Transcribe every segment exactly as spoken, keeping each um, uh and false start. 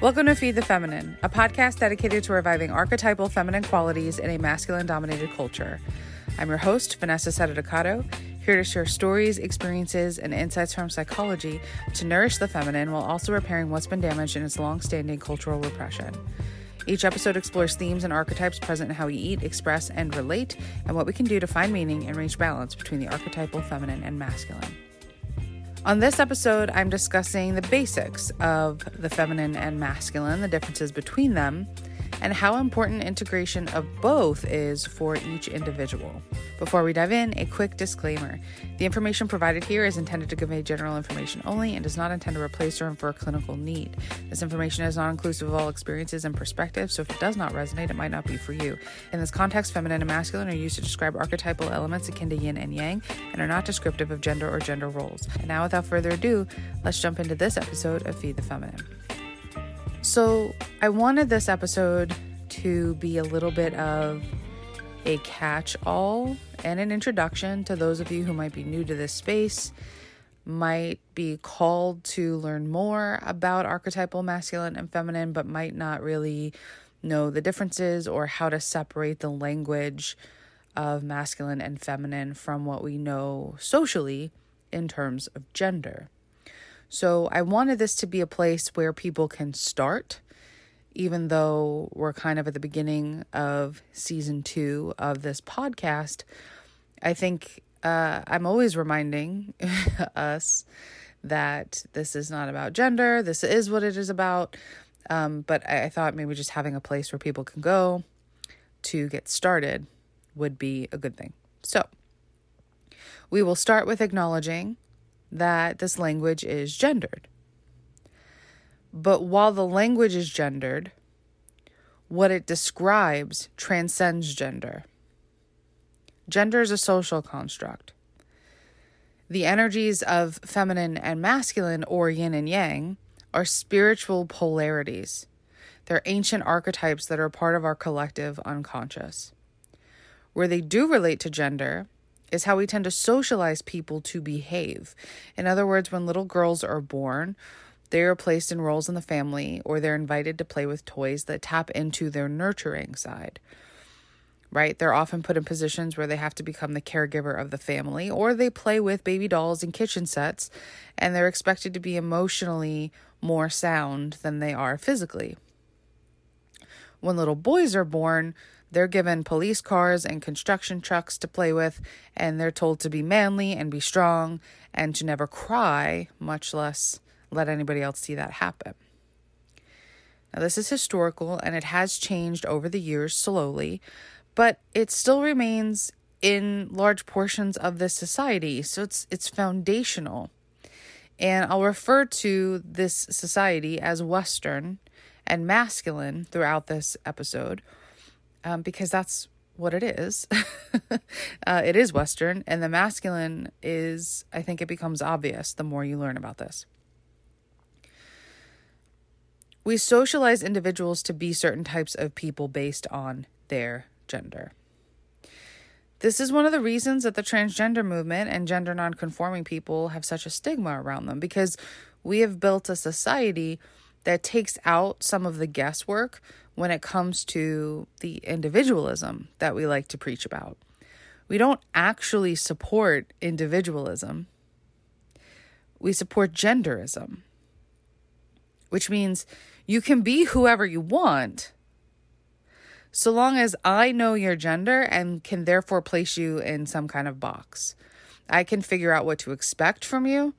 Welcome to Feed the Feminine, a podcast dedicated to reviving archetypal feminine qualities in a masculine-dominated culture. I'm your host, Vanessa Settodacato, here to share stories, experiences, and insights from psychology to nourish the feminine while also repairing what's been damaged in its long-standing cultural repression. Each episode explores themes and archetypes present in how we eat, express, and relate, and what we can do to find meaning and reach balance between the archetypal feminine and masculine. On this episode, I'm discussing the basics of the feminine and masculine, the differences between them, and how important integration of both is for each individual. Before we dive in, a quick disclaimer. The information provided here is intended to convey general information only and does not intend to replace or infer clinical need. This information is not inclusive of all experiences and perspectives, so if it does not resonate, it might not be for you. In this context, feminine and masculine are used to describe archetypal elements akin to yin and yang and are not descriptive of gender or gender roles. And now, without further ado, let's jump into this episode of Feed the Feminine. So I wanted this episode to be a little bit of a catch-all and an introduction to those of you who might be new to this space, might be called to learn more about archetypal masculine and feminine, but might not really know the differences or how to separate the language of masculine and feminine from what we know socially in terms of gender. So I wanted this to be a place where people can start, even though we're kind of at the beginning of season two of this podcast. I think uh, I'm always reminding us that this is not about gender. This is what it is about. Um, but I, I thought maybe just having a place where people can go to get started would be a good thing. So we will start with acknowledging that this language is gendered. But while the language is gendered, what it describes transcends gender. Gender is a social construct. The energies of feminine and masculine, or yin and yang, are spiritual polarities. They're ancient archetypes that are part of our collective unconscious. Where they do relate to gender is how we tend to socialize people to behave. In other words, when little girls are born, they are placed in roles in the family, or they're invited to play with toys that tap into their nurturing side, right? They're often put in positions where they have to become the caregiver of the family, or they play with baby dolls and kitchen sets, and they're expected to be emotionally more sound than they are physically. When little boys are born, they're given police cars and construction trucks to play with, and they're told to be manly and be strong and to never cry, much less let anybody else see that happen. Now, this is historical, and it has changed over the years slowly, but it still remains in large portions of this society, so it's it's foundational. And I'll refer to this society as Western and masculine throughout this episode, Um, because that's what it is. uh, it is Western, and the masculine is, I think it becomes obvious the more you learn about this. We socialize individuals to be certain types of people based on their gender. This is one of the reasons that the transgender movement and gender nonconforming people have such a stigma around them, because we have built a society that takes out some of the guesswork when it comes to the individualism that we like to preach about. We don't actually support individualism. We support genderism, which means you can be whoever you want so long as I know your gender and can therefore place you in some kind of box. I can figure out what to expect from you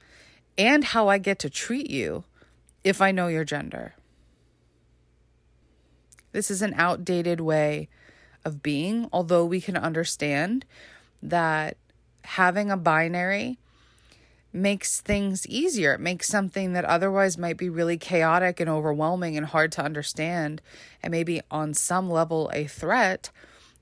and how I get to treat you if I know your gender. This is an outdated way of being, although we can understand that having a binary makes things easier. It makes something that otherwise might be really chaotic and overwhelming and hard to understand, and maybe on some level a threat,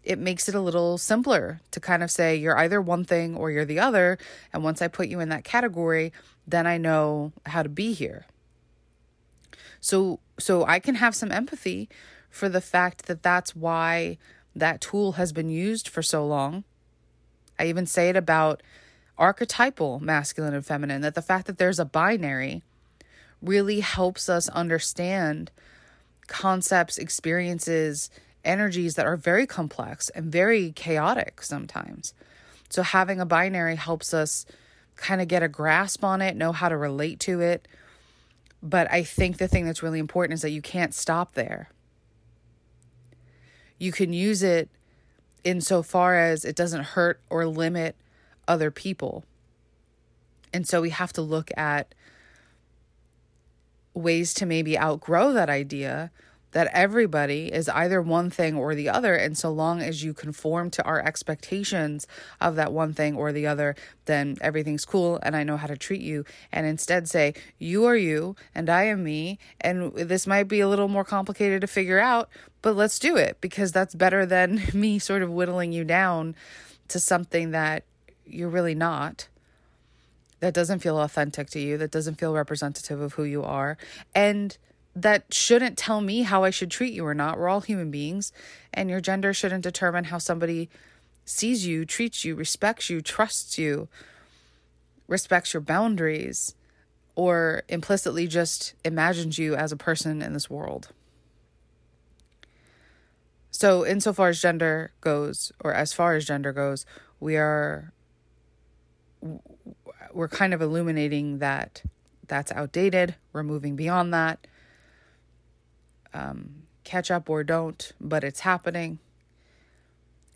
it makes it a little simpler to kind of say you're either one thing or you're the other. And once I put you in that category, then I know how to be here. So so I can have some empathy for the fact that that's why that tool has been used for so long. I even say it about archetypal masculine and feminine, that the fact that there's a binary really helps us understand concepts, experiences, energies that are very complex and very chaotic sometimes. So having a binary helps us kind of get a grasp on it, know how to relate to it. But I think the thing that's really important is that you can't stop there. You can use it insofar as it doesn't hurt or limit other people. And so we have to look at ways to maybe outgrow that idea that everybody is either one thing or the other. And so long as you conform to our expectations of that one thing or the other, then everything's cool and I know how to treat you. And instead say, you are you and I am me. And this might be a little more complicated to figure out, but let's do it because that's better than me sort of whittling you down to something that you're really not. That doesn't feel authentic to you. That doesn't feel representative of who you are. And that shouldn't tell me how I should treat you or not. We're all human beings, and your gender shouldn't determine how somebody sees you, treats you, respects you, trusts you, respects your boundaries, or implicitly just imagines you as a person in this world. So insofar as gender goes, or as far as gender goes, we are, we're kind of illuminating that that's outdated. We're moving beyond that. Um, catch up or don't, but it's happening.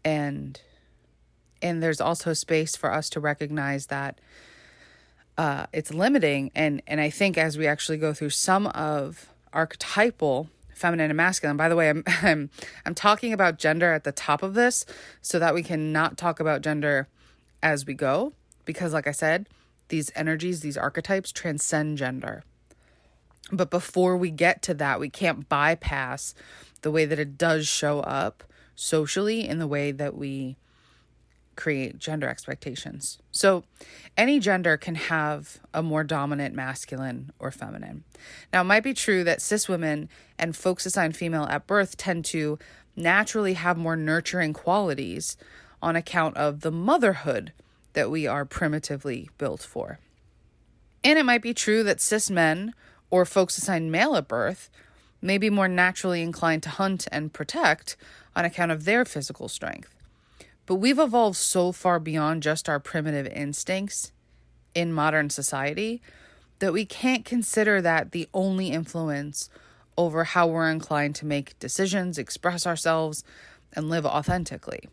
And, and there's also space for us to recognize that, uh, it's limiting. And, and I think as we actually go through some of archetypal feminine and masculine, by the way, I'm, I'm, I'm talking about gender at the top of this so that we can not talk about gender as we go, because like I said, these energies, these archetypes transcend gender. But before we get to that, we can't bypass the way that it does show up socially in the way that we create gender expectations. So any gender can have a more dominant masculine or feminine. Now, it might be true that cis women and folks assigned female at birth tend to naturally have more nurturing qualities on account of the motherhood that we are primitively built for. And it might be true that cis men or folks assigned male at birth may be more naturally inclined to hunt and protect on account of their physical strength. But we've evolved so far beyond just our primitive instincts in modern society that we can't consider that the only influence over how we're inclined to make decisions, express ourselves, and live authentically.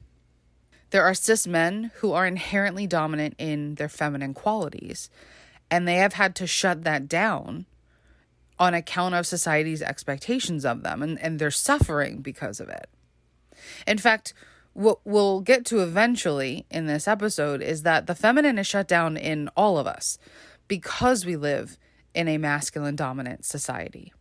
There are cis men who are inherently dominant in their feminine qualities, and they have had to shut that down on account of society's expectations of them, and, and they're suffering because of it. In fact, what we'll get to eventually in this episode is that the feminine is shut down in all of us because we live in a masculine dominant society.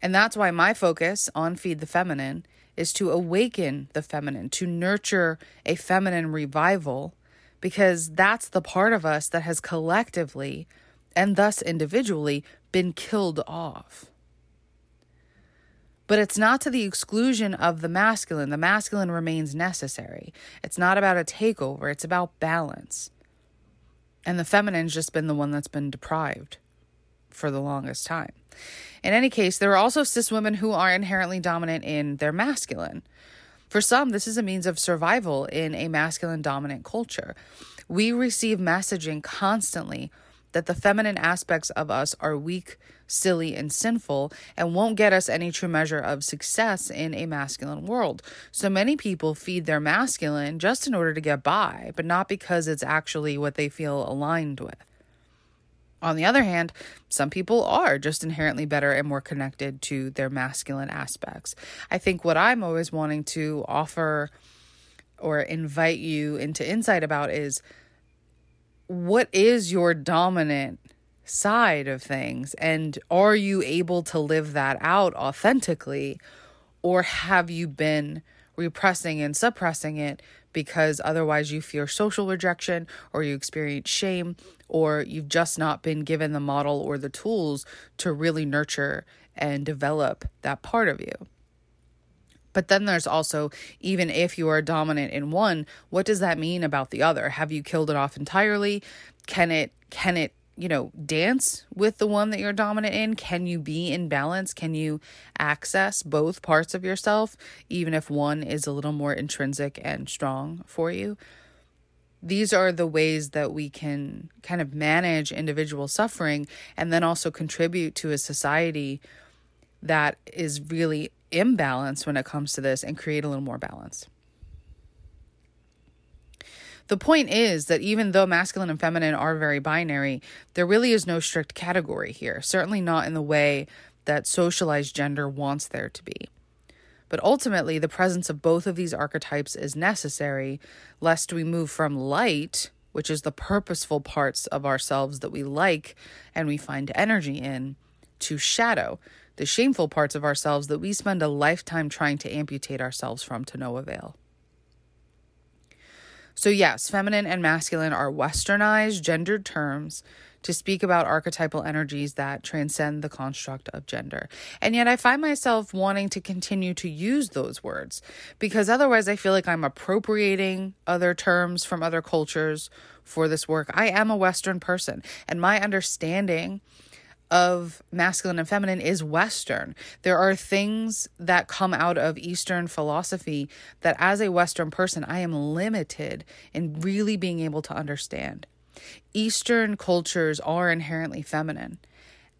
And that's why my focus on Feed the Feminine is to awaken the feminine, to nurture a feminine revival, because that's the part of us that has collectively and thus individually been killed off. But it's not to the exclusion of the masculine. The masculine remains necessary. It's not about a takeover. It's about balance. And the feminine's just been the one that's been deprived for the longest time. In any case, there are also cis women who are inherently dominant in their masculine. For some, this is a means of survival in a masculine dominant culture. We receive messaging constantly that the feminine aspects of us are weak, silly, and sinful, and won't get us any true measure of success in a masculine world. So many people feed their masculine just in order to get by, but not because it's actually what they feel aligned with. On the other hand, some people are just inherently better and more connected to their masculine aspects. I think what I'm always wanting to offer or invite you into insight about is, what is your dominant side of things? And are you able to live that out authentically? Or have you been repressing and suppressing it because otherwise you fear social rejection, or you experience shame, or you've just not been given the model or the tools to really nurture and develop that part of you? But then there's also, even if you are dominant in one, what does that mean about the other? Have you killed it off entirely? Can it can it you know, dance with the one that you're dominant in? Can you be in balance? Can you access both parts of yourself, even if one is a little more intrinsic and strong for you? These are the ways that we can kind of manage individual suffering and then also contribute to a society that is really imbalanced when it comes to this and create a little more balance. The point is that even though masculine and feminine are very binary, there really is no strict category here, certainly not in the way that socialized gender wants there to be. But ultimately, the presence of both of these archetypes is necessary, lest we move from light, which is the purposeful parts of ourselves that we like and we find energy in, to shadow, the shameful parts of ourselves that we spend a lifetime trying to amputate ourselves from to no avail. So yes, feminine and masculine are westernized, gendered terms to speak about archetypal energies that transcend the construct of gender. And yet I find myself wanting to continue to use those words because otherwise I feel like I'm appropriating other terms from other cultures for this work. I am a Western person, and my understanding of masculine and feminine is Western. There are things that come out of Eastern philosophy that as a Western person, I am limited in really being able to understand. Eastern cultures are inherently feminine,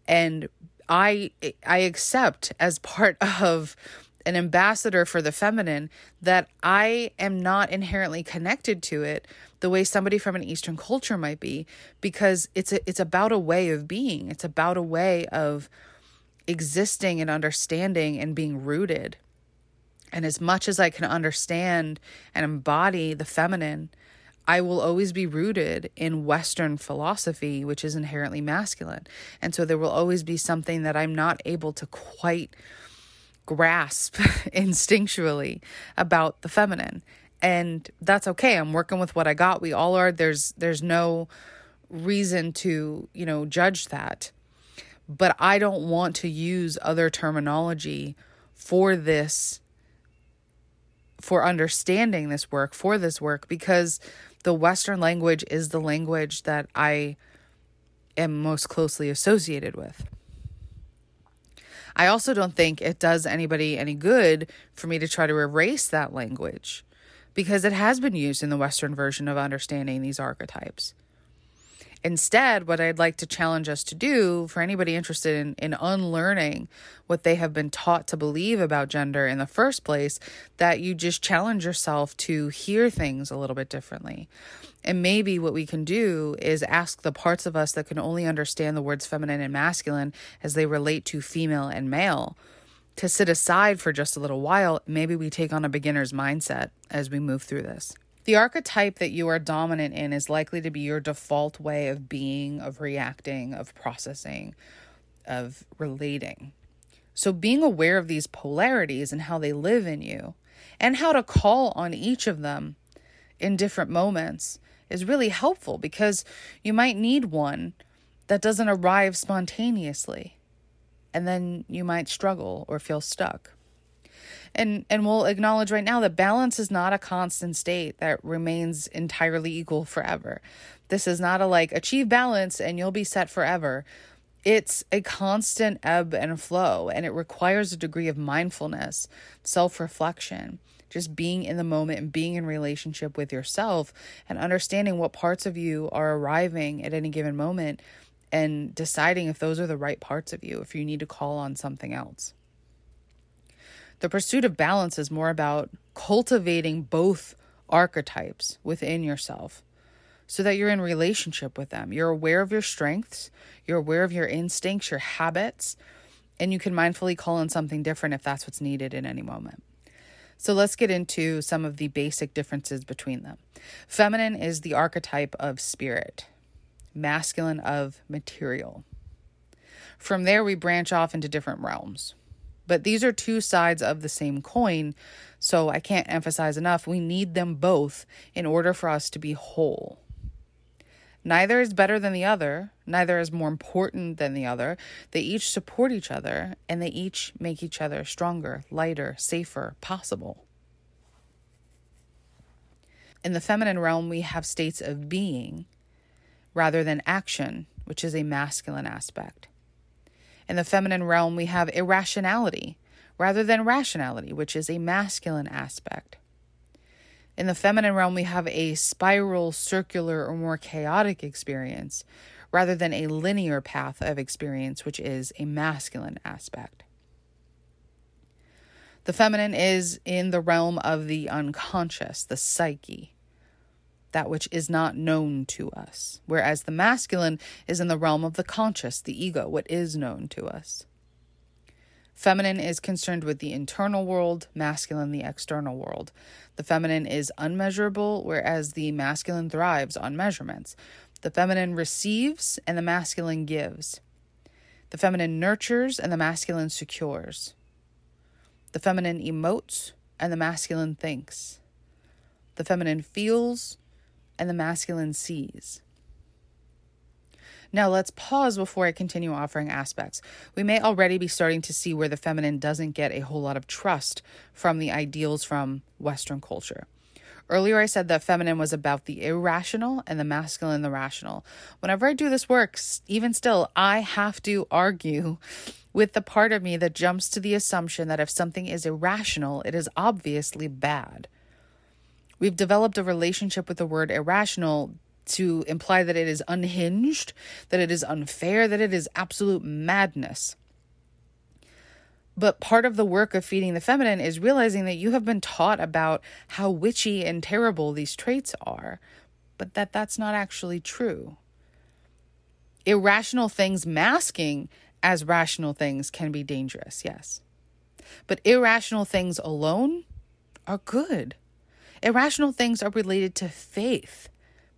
and I I accept as part of an ambassador for the feminine that I am not inherently connected to it the way somebody from an Eastern culture might be, because it's a, it's about a way of being. It's about a way of existing and understanding and being rooted. And as much as I can understand and embody the feminine, I will always be rooted in Western philosophy, which is inherently masculine. And so there will always be something that I'm not able to quite grasp instinctually about the feminine. And that's okay. I'm working with what I got. We all are. There's there's no reason to, you know, judge that. But I don't want to use other terminology for this, for understanding this work, for this work, because the Western language is the language that I am most closely associated with. I also don't think it does anybody any good for me to try to erase that language, because it has been used in the Western version of understanding these archetypes. Instead, what I'd like to challenge us to do, for anybody interested in, in unlearning what they have been taught to believe about gender in the first place, that you just challenge yourself to hear things a little bit differently. And maybe what we can do is ask the parts of us that can only understand the words feminine and masculine as they relate to female and male to sit aside for just a little while. Maybe we take on a beginner's mindset as we move through this. The archetype that you are dominant in is likely to be your default way of being, of reacting, of processing, of relating. So being aware of these polarities and how they live in you and how to call on each of them in different moments is really helpful, because you might need one that doesn't arrive spontaneously, and then you might struggle or feel stuck. And and we'll acknowledge right now that balance is not a constant state that remains entirely equal forever. This is not a like achieve balance and you'll be set forever. It's a constant ebb and flow, and it requires a degree of mindfulness, self-reflection, just being in the moment and being in relationship with yourself and understanding what parts of you are arriving at any given moment and deciding if those are the right parts of you, if you need to call on something else. The pursuit of balance is more about cultivating both archetypes within yourself so that you're in relationship with them. You're aware of your strengths, you're aware of your instincts, your habits, and you can mindfully call on something different if that's what's needed in any moment. So let's get into some of the basic differences between them. Feminine is the archetype of spirit, masculine of material. From there, we branch off into different realms. But these are two sides of the same coin, so I can't emphasize enough. We need them both in order for us to be whole. Neither is better than the other. Neither is more important than the other. They each support each other, and they each make each other stronger, lighter, safer, possible. In the feminine realm, we have states of being rather than action which is a masculine aspect. In the feminine realm, we have irrationality rather than rationality, which is a masculine aspect. In the feminine realm, we have a spiral, circular, or more chaotic experience rather than a linear path of experience, which is a masculine aspect. The feminine is in the realm of the unconscious, the psyche, that which is not known to us, whereas the masculine is in the realm of the conscious, the ego, what is known to us. Feminine is concerned with the internal world, masculine the external world. The feminine is unmeasurable, whereas the masculine thrives on measurements. The feminine receives and the masculine gives. The feminine nurtures and the masculine secures. The feminine emotes and the masculine thinks. The feminine feels and the masculine sees. Now let's pause before I continue offering aspects. We may already be starting to see where the feminine doesn't get a whole lot of trust from the ideals from Western culture. Earlier I said that feminine was about the irrational and the masculine the rational. Whenever I do this work, even still, I have to argue with the part of me that jumps to the assumption that if something is irrational, it is obviously bad. We've developed a relationship with the word irrational to imply that it is unhinged, that it is unfair, that it is absolute madness. But part of the work of feeding the feminine is realizing that you have been taught about how witchy and terrible these traits are, but that that's not actually true. Irrational things masking as rational things can be dangerous, yes. But irrational things alone are good. Irrational things are related to faith,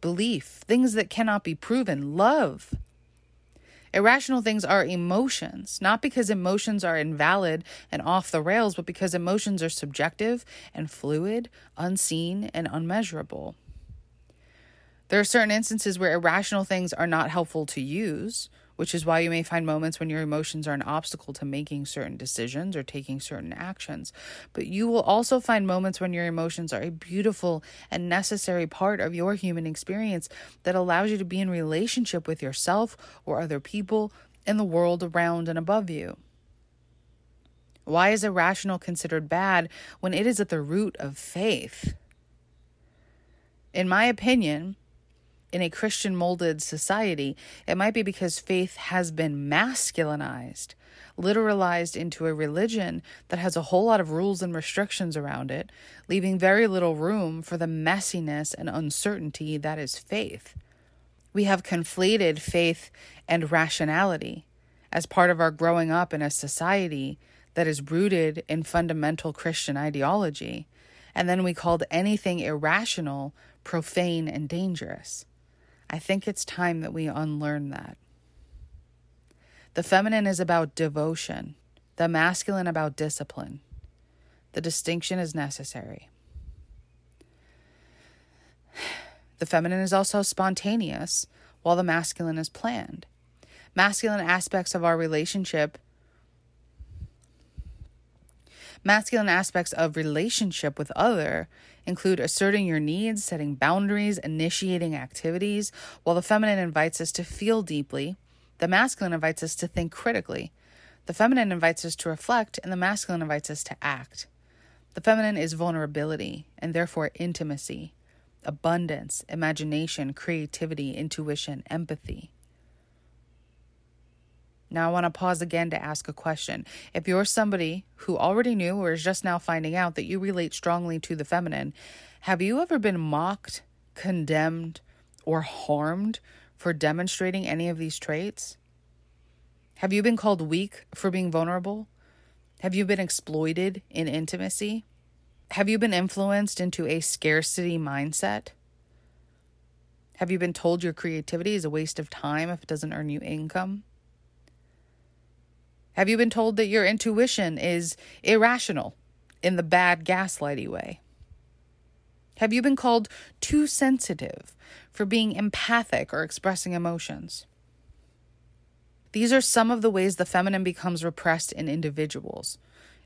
belief, things that cannot be proven, love. Irrational things are emotions, not because emotions are invalid and off the rails, but because emotions are subjective and fluid, unseen, and unmeasurable. There are certain instances where irrational things are not helpful to use, which is why you may find moments when your emotions are an obstacle to making certain decisions or taking certain actions. But you will also find moments when your emotions are a beautiful and necessary part of your human experience that allows you to be in relationship with yourself or other people and the world around and above you. Why is irrational considered bad when it is at the root of faith? In my opinion, in a Christian molded society, it might be because faith has been masculinized, literalized into a religion that has a whole lot of rules and restrictions around it, leaving very little room for the messiness and uncertainty that is faith. We have conflated faith and rationality as part of our growing up in a society that is rooted in fundamental Christian ideology, and then we called anything irrational profane and dangerous. I think it's time that we unlearn that. The feminine is about devotion, the masculine about discipline. The distinction is necessary. The feminine is also spontaneous, while the masculine is planned. Masculine aspects of our relationship Masculine aspects of relationship with other include asserting your needs, setting boundaries, initiating activities. While the feminine invites us to feel deeply, the masculine invites us to think critically. The feminine invites us to reflect, and the masculine invites us to act. The feminine is vulnerability, and therefore intimacy, abundance, imagination, creativity, intuition, empathy. Now I want to pause again to ask a question. If you're somebody who already knew or is just now finding out that you relate strongly to the feminine, have you ever been mocked, condemned, or harmed for demonstrating any of these traits? Have you been called weak for being vulnerable? Have you been exploited in intimacy? Have you been influenced into a scarcity mindset? Have you been told your creativity is a waste of time if it doesn't earn you income? Have you been told that your intuition is irrational in the bad gaslighty way? Have you been called too sensitive for being empathic or expressing emotions? These are some of the ways the feminine becomes repressed in individuals.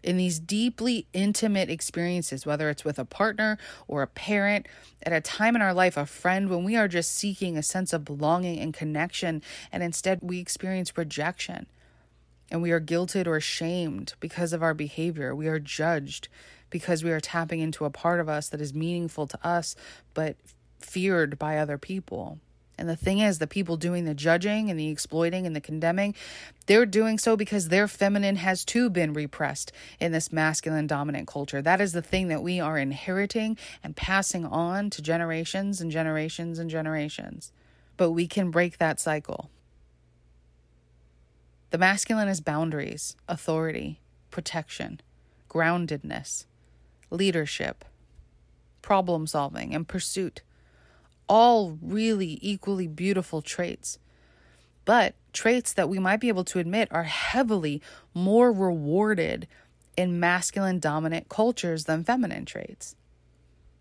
in these deeply intimate experiences, whether it's with a partner or a parent, at a time in our life, a friend, when we are just seeking a sense of belonging and connection, and instead we experience rejection and we are guilted or shamed because of our behavior. We are judged because we are tapping into a part of us that is meaningful to us, but feared by other people. And the thing is, the people doing the judging and the exploiting and the condemning, they're doing so because their feminine has too been repressed in this masculine dominant culture. That is the thing that we are inheriting and passing on to generations and generations and generations. But we can break that cycle. The masculine is boundaries, authority, protection, groundedness, leadership, problem solving, and pursuit. All really equally beautiful traits, but traits that we might be able to admit are heavily more rewarded in masculine dominant cultures than feminine traits.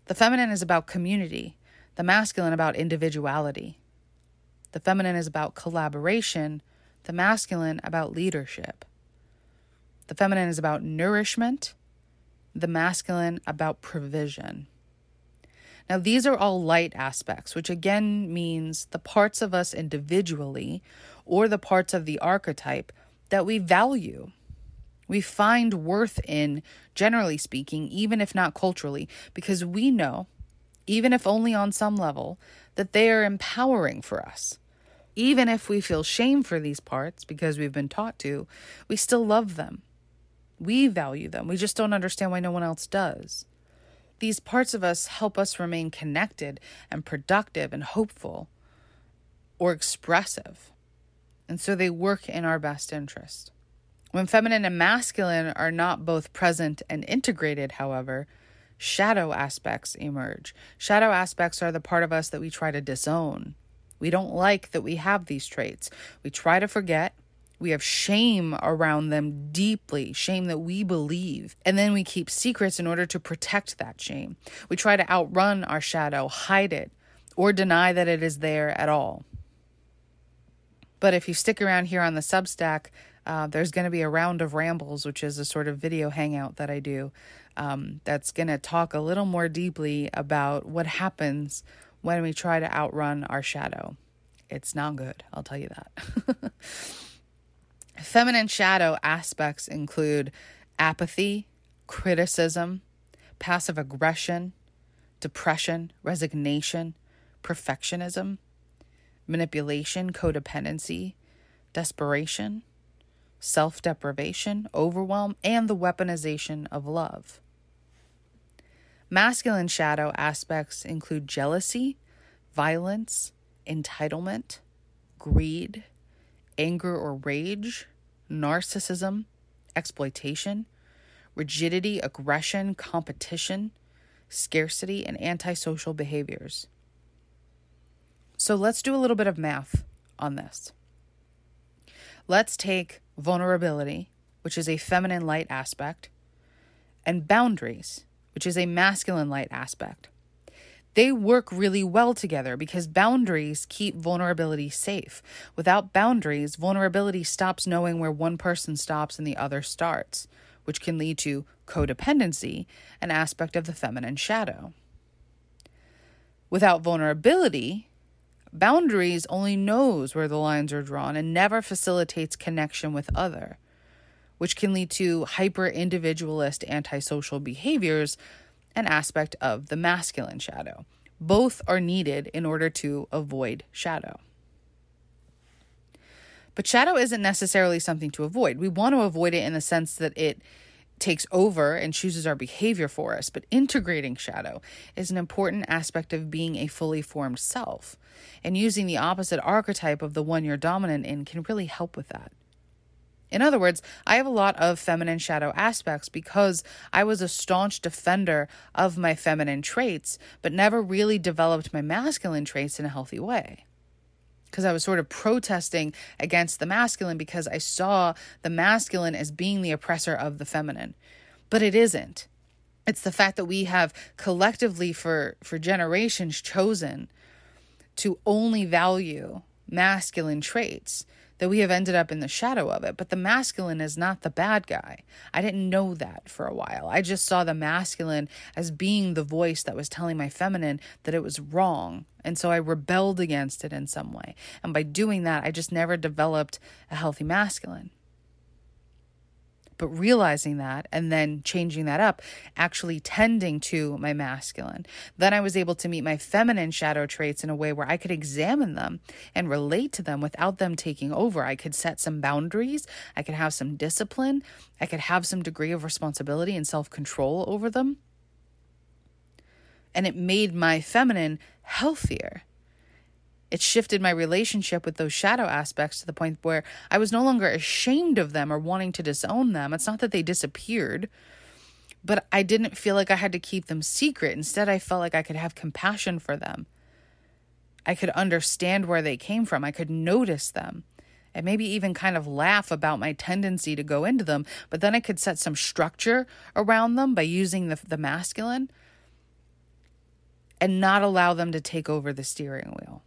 The feminine is about community, the masculine about individuality. The feminine is about collaboration, the masculine about leadership. The feminine is about nourishment, the masculine about provision. Now, these are all light aspects, which again means the parts of us individually or the parts of the archetype that we value. We find worth in, generally speaking, even if not culturally, because we know, even if only on some level, that they are empowering for us. Even if we feel shame for these parts because we've been taught to, we still love them. We value them. We just don't understand why no one else does. These parts of us help us remain connected and productive and hopeful or expressive. And so they work in our best interest. When feminine and masculine are not both present and integrated, however, shadow aspects emerge. Shadow aspects are the part of us that we try to disown. We don't like that we have these traits. We try to forget. We have shame around them deeply, shame that we believe. And then we keep secrets in order to protect that shame. We try to outrun our shadow, hide it, or deny that it is there at all. But if you stick around here on the Substack, uh, there's going to be a round of rambles, which is a sort of video hangout that I do um, that's going to talk a little more deeply about what happens when we try to outrun our shadow. It's not good, I'll tell you that. Feminine shadow aspects include apathy, criticism, passive aggression, depression, resignation, perfectionism, manipulation, codependency, desperation, self-deprivation, overwhelm, and the weaponization of love. Masculine shadow aspects include jealousy, violence, entitlement, greed, anger or rage, narcissism, exploitation, rigidity, aggression, competition, scarcity, and antisocial behaviors. So let's do a little bit of math on this. Let's take vulnerability, which is a feminine light aspect, and boundaries, which is a masculine light aspect. They work really well together because boundaries keep vulnerability safe. Without boundaries, vulnerability stops knowing where one person stops and the other starts, which can lead to codependency, an aspect of the feminine shadow. Without vulnerability, boundaries only knows where the lines are drawn and never facilitates connection with other, which can lead to hyper-individualist antisocial behaviors, an aspect of the masculine shadow. Both are needed in order to avoid shadow. But shadow isn't necessarily something to avoid. We want to avoid it in the sense that it takes over and chooses our behavior for us. But integrating shadow is an important aspect of being a fully formed self. And using the opposite archetype of the one you're dominant in can really help with that. In other words, I have a lot of feminine shadow aspects because I was a staunch defender of my feminine traits, but never really developed my masculine traits in a healthy way. Because I was sort of protesting against the masculine because I saw the masculine as being the oppressor of the feminine. But it isn't. It's the fact that we have collectively for, for generations chosen to only value masculine traits that we have ended up in the shadow of it. But the masculine is not the bad guy. I didn't know that for a while. I just saw the masculine as being the voice that was telling my feminine that it was wrong. And so I rebelled against it in some way. And by doing that, I just never developed a healthy masculine. But realizing that and then changing that up, actually tending to my masculine, then I was able to meet my feminine shadow traits in a way where I could examine them and relate to them without them taking over. I could set some boundaries. I could have some discipline. I could have some degree of responsibility and self-control over them. And it made my feminine healthier. It shifted my relationship with those shadow aspects to the point where I was no longer ashamed of them or wanting to disown them. It's not that they disappeared, but I didn't feel like I had to keep them secret. Instead, I felt like I could have compassion for them. I could understand where they came from. I could notice them and maybe even kind of laugh about my tendency to go into them. But then I could set some structure around them by using the, the masculine and not allow them to take over the steering wheel.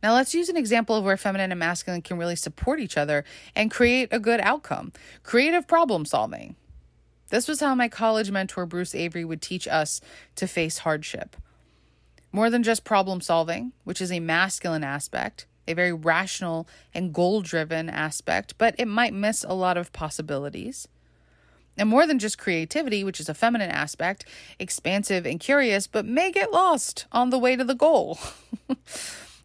Now let's use an example of where feminine and masculine can really support each other and create a good outcome. Creative problem solving. This was how my college mentor, Bruce Avery, would teach us to face hardship. More than just problem solving, which is a masculine aspect, a very rational and goal-driven aspect, but it might miss a lot of possibilities. And more than just creativity, which is a feminine aspect, expansive and curious, but may get lost on the way to the goal.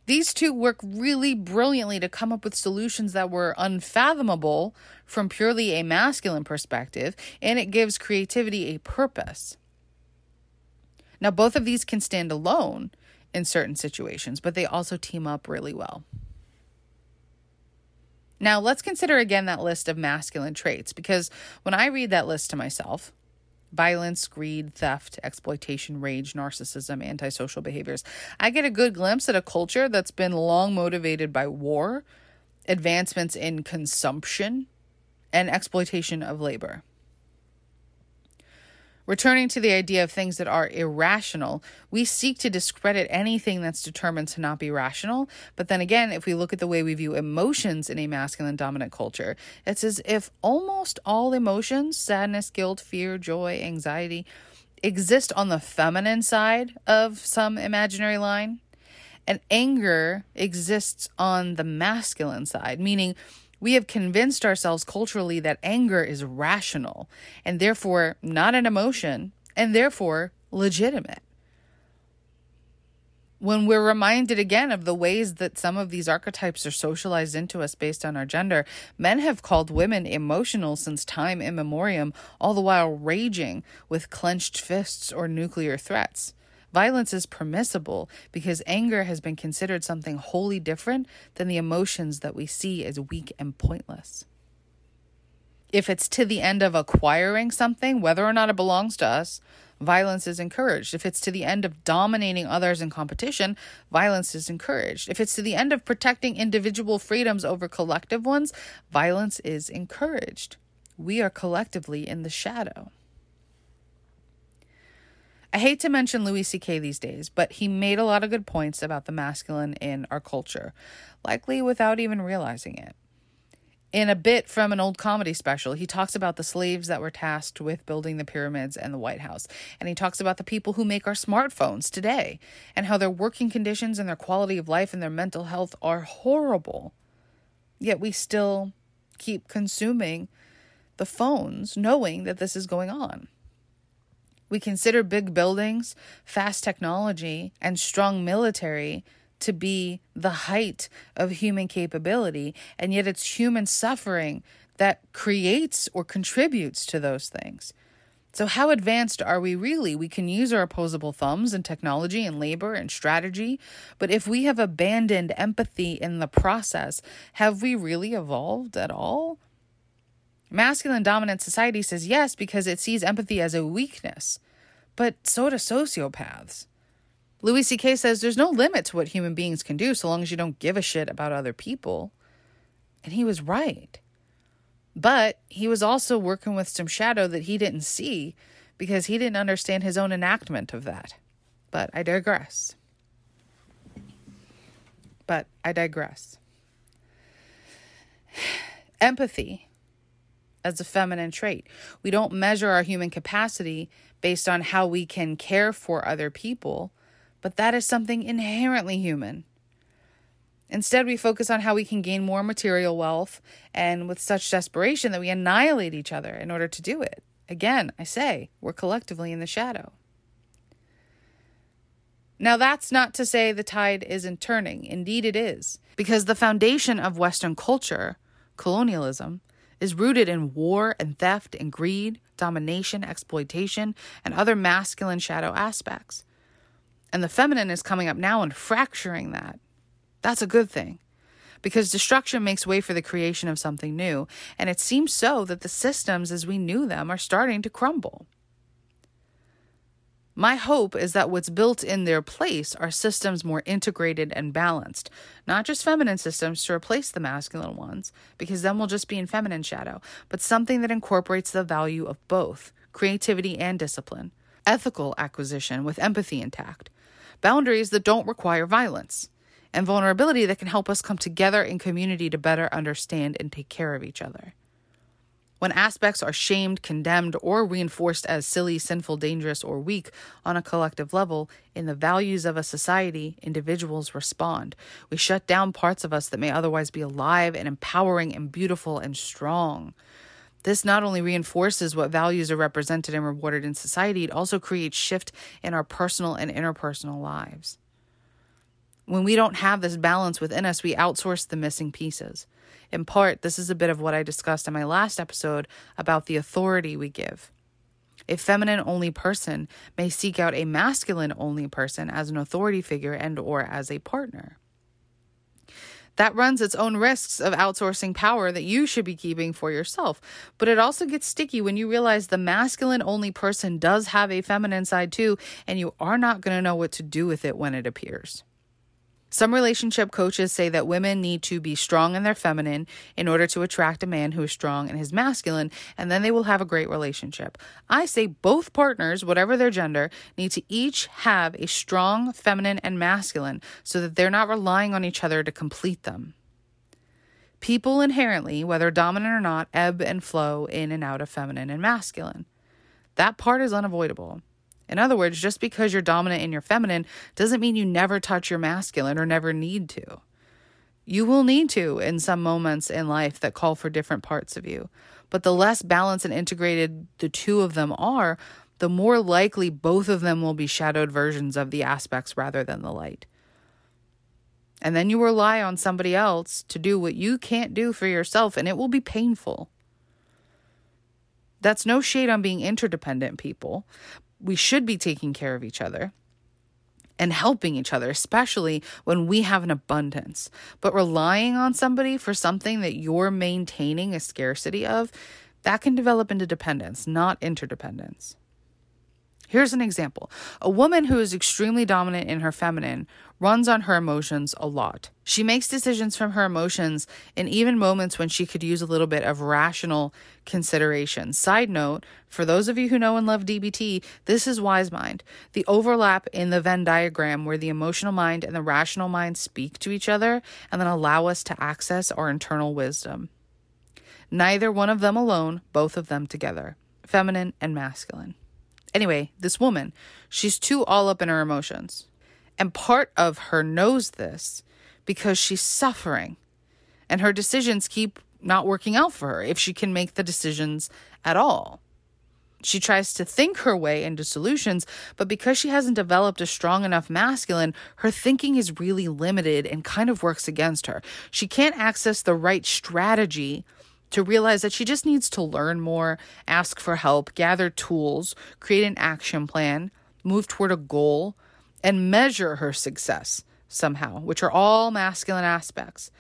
These two work really brilliantly to come up with solutions that were unfathomable from purely a masculine perspective, and it gives creativity a purpose. Now, both of these can stand alone in certain situations, but they also team up really well. Now, let's consider again that list of masculine traits, because when I read that list to myself, violence, greed, theft, exploitation, rage, narcissism, antisocial behaviors, I get a good glimpse at a culture that's been long motivated by war, advancements in consumption, and exploitation of labor. Returning to the idea of things that are irrational, we seek to discredit anything that's determined to not be rational. But then again, if we look at the way we view emotions in a masculine dominant culture, it's as if almost all emotions, sadness, guilt, fear, joy, anxiety, exist on the feminine side of some imaginary line. And anger exists on the masculine side, meaning we have convinced ourselves culturally that anger is rational and therefore not an emotion and therefore legitimate. When we're reminded again of the ways that some of these archetypes are socialized into us based on our gender, men have called women emotional since time immemorial, all the while raging with clenched fists or nuclear threats. Violence is permissible because anger has been considered something wholly different than the emotions that we see as weak and pointless. If it's to the end of acquiring something, whether or not it belongs to us, violence is encouraged. If it's to the end of dominating others in competition, violence is encouraged. If it's to the end of protecting individual freedoms over collective ones, violence is encouraged. We are collectively in the shadow. I hate to mention Louis C K these days, but he made a lot of good points about the masculine in our culture, likely without even realizing it. In a bit from an old comedy special, he talks about the slaves that were tasked with building the pyramids and the White House. And he talks about the people who make our smartphones today and how their working conditions and their quality of life and their mental health are horrible. Yet we still keep consuming the phones, knowing that this is going on. We consider big buildings, fast technology, and strong military to be the height of human capability, and yet it's human suffering that creates or contributes to those things. So how advanced are we really? We can use our opposable thumbs in technology and labor and strategy, but if we have abandoned empathy in the process, have we really evolved at all? Masculine dominant society says yes because it sees empathy as a weakness, but so do sociopaths. Louis C K says there's no limit to what human beings can do so long as you don't give a shit about other people. And he was right. But he was also working with some shadow that he didn't see because he didn't understand his own enactment of that. But I digress. But I digress. Empathy as a feminine trait. We don't measure our human capacity based on how we can care for other people, but that is something inherently human. Instead, we focus on how we can gain more material wealth and with such desperation that we annihilate each other in order to do it. Again, I say, we're collectively in the shadow. Now, that's not to say the tide isn't turning. Indeed, it is. Because the foundation of Western culture, colonialism, is rooted in war and theft and greed, domination, exploitation, and other masculine shadow aspects. And the feminine is coming up now and fracturing that. That's a good thing, because destruction makes way for the creation of something new, and it seems so that the systems as we knew them are starting to crumble. My hope is that what's built in their place are systems more integrated and balanced, not just feminine systems to replace the masculine ones, because then we'll just be in feminine shadow, but something that incorporates the value of both, creativity and discipline, ethical acquisition with empathy intact, boundaries that don't require violence, and vulnerability that can help us come together in community to better understand and take care of each other. When aspects are shamed, condemned, or reinforced as silly, sinful, dangerous, or weak on a collective level, in the values of a society, individuals respond. We shut down parts of us that may otherwise be alive and empowering and beautiful and strong. This not only reinforces what values are represented and rewarded in society, it also creates shift in our personal and interpersonal lives. When we don't have this balance within us, we outsource the missing pieces. In part, this is a bit of what I discussed in my last episode about the authority we give. A feminine-only person may seek out a masculine-only person as an authority figure and or as a partner. That runs its own risks of outsourcing power that you should be keeping for yourself. But it also gets sticky when you realize the masculine-only person does have a feminine side too, and you are not going to know what to do with it when it appears. Some relationship coaches say that women need to be strong in their feminine in order to attract a man who is strong in his masculine, and then they will have a great relationship. I say both partners, whatever their gender, need to each have a strong feminine and masculine so that they're not relying on each other to complete them. People inherently, whether dominant or not, ebb and flow in and out of feminine and masculine. That part is unavoidable. In other words, just because you're dominant in your feminine doesn't mean you never touch your masculine or never need to. You will need to in some moments in life that call for different parts of you. But the less balanced and integrated the two of them are, the more likely both of them will be shadowed versions of the aspects rather than the light. And then you rely on somebody else to do what you can't do for yourself, and it will be painful. That's no shade on being interdependent, people. We should be taking care of each other and helping each other, especially when we have an abundance. But relying on somebody for something that you're maintaining a scarcity of, that can develop into dependence, not interdependence. Here's an example. A woman who is extremely dominant in her feminine runs on her emotions a lot. She makes decisions from her emotions in even moments when she could use a little bit of rational consideration. Side note, for those of you who know and love D B T, this is wise mind. The overlap in the Venn diagram where the emotional mind and the rational mind speak to each other and then allow us to access our internal wisdom. Neither one of them alone, both of them together, feminine and masculine. Anyway, this woman, she's too all up in her emotions. And part of her knows this because she's suffering. And her decisions keep not working out for her if she can make the decisions at all. She tries to think her way into solutions, but because she hasn't developed a strong enough masculine, her thinking is really limited and kind of works against her. She can't access the right strategy to realize that she just needs to learn more, ask for help, gather tools, create an action plan, move toward a goal, and measure her success somehow, which are all masculine aspects.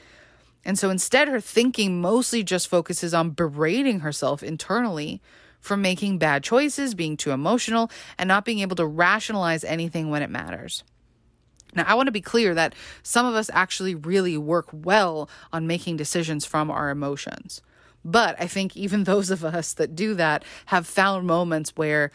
And so instead, her thinking mostly just focuses on berating herself internally for making bad choices, being too emotional, and not being able to rationalize anything when it matters. Now, I want to be clear that some of us actually really work well on making decisions from our emotions. But I think even those of us that do that have found moments where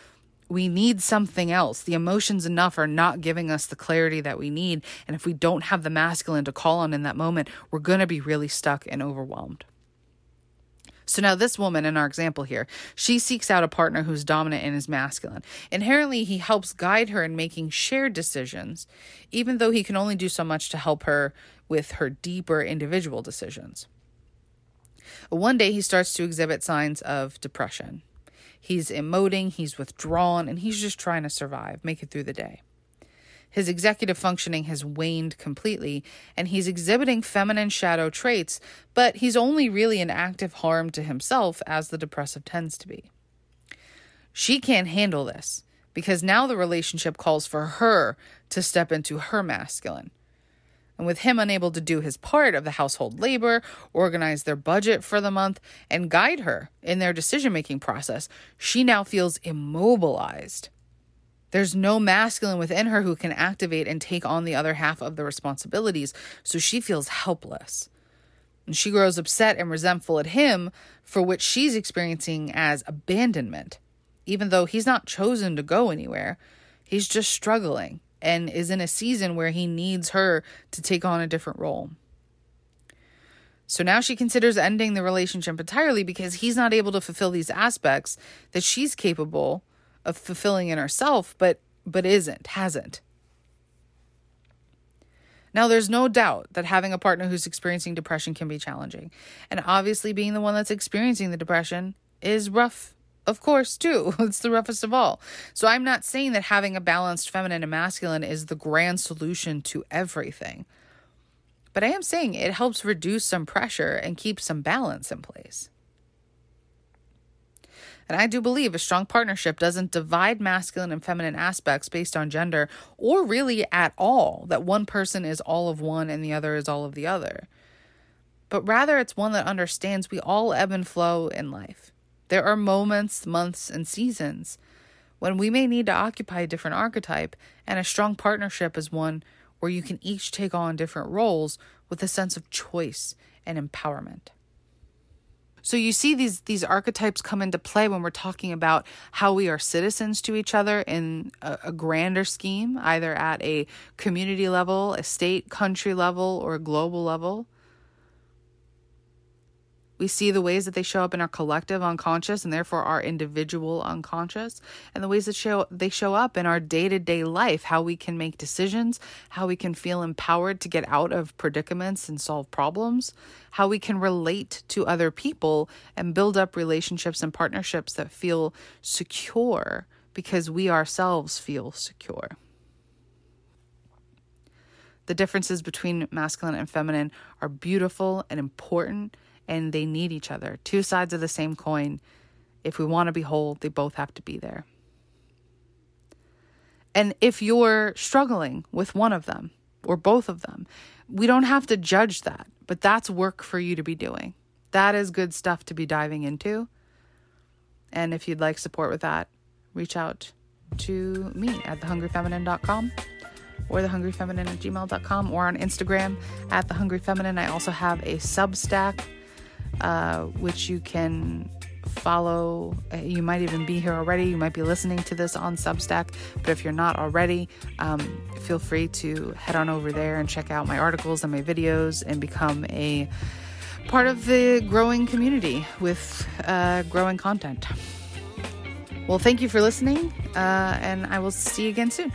we need something else. The emotions enough are not giving us the clarity that we need. And if we don't have the masculine to call on in that moment, we're going to be really stuck and overwhelmed. So now this woman in our example here, she seeks out a partner who's dominant and is masculine. Inherently, he helps guide her in making shared decisions, even though he can only do so much to help her with her deeper individual decisions. One day, he starts to exhibit signs of depression. He's emoting, he's withdrawn, and he's just trying to survive, make it through the day. His executive functioning has waned completely, and he's exhibiting feminine shadow traits, but he's only really in active harm to himself, as the depressive tends to be. She can't handle this, because now the relationship calls for her to step into her masculine. And with him unable to do his part of the household labor, organize their budget for the month, and guide her in their decision-making process, she now feels immobilized. There's no masculine within her who can activate and take on the other half of the responsibilities, so she feels helpless. And she grows upset and resentful at him for what she's experiencing as abandonment, even though he's not chosen to go anywhere. He's just struggling and is in a season where he needs her to take on a different role. So now she considers ending the relationship entirely because he's not able to fulfill these aspects that she's capable of of fulfilling in herself, but but isn't, hasn't. Now, there's no doubt that having a partner who's experiencing depression can be challenging. And obviously being the one that's experiencing the depression is rough, of course, too. It's the roughest of all. So I'm not saying that having a balanced feminine and masculine is the grand solution to everything. But I am saying it helps reduce some pressure and keep some balance in place. And I do believe a strong partnership doesn't divide masculine and feminine aspects based on gender or really at all, that one person is all of one and the other is all of the other. But rather, it's one that understands we all ebb and flow in life. There are moments, months, and seasons when we may need to occupy a different archetype, and a strong partnership is one where you can each take on different roles with a sense of choice and empowerment. So you see these these archetypes come into play when we're talking about how we are citizens to each other in a, a grander scheme, either at a community level, a state, country level, or a global level. We see the ways that they show up in our collective unconscious and therefore our individual unconscious, and the ways that show they show up in our day-to-day life, how we can make decisions, how we can feel empowered to get out of predicaments and solve problems, how we can relate to other people and build up relationships and partnerships that feel secure because we ourselves feel secure. The differences between masculine and feminine are beautiful and important, and they need each other. Two sides of the same coin. If we want to be whole, they both have to be there. And if you're struggling with one of them or both of them, we don't have to judge that, but that's work for you to be doing. That is good stuff to be diving into. And if you'd like support with that, reach out to me at the hungry feminine dot com. or the hungry feminine at gmail dot com, or on Instagram at thehungryfeminine. I also have a Substack, uh, which you can follow. You might even be here already. You might be listening to this on Substack, but if you're not already, um, feel free to head on over there and check out my articles and my videos and become a part of the growing community with uh, growing content. Well, thank you for listening, uh, and I will see you again soon.